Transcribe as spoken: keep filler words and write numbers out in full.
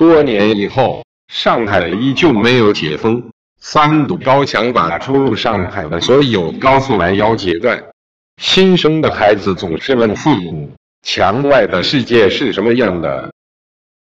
多年以后，上海依旧没有解封，三堵高墙把出入上海的所有高速拦腰截断。新生的孩子总是问父母：墙外的世界是什么样的？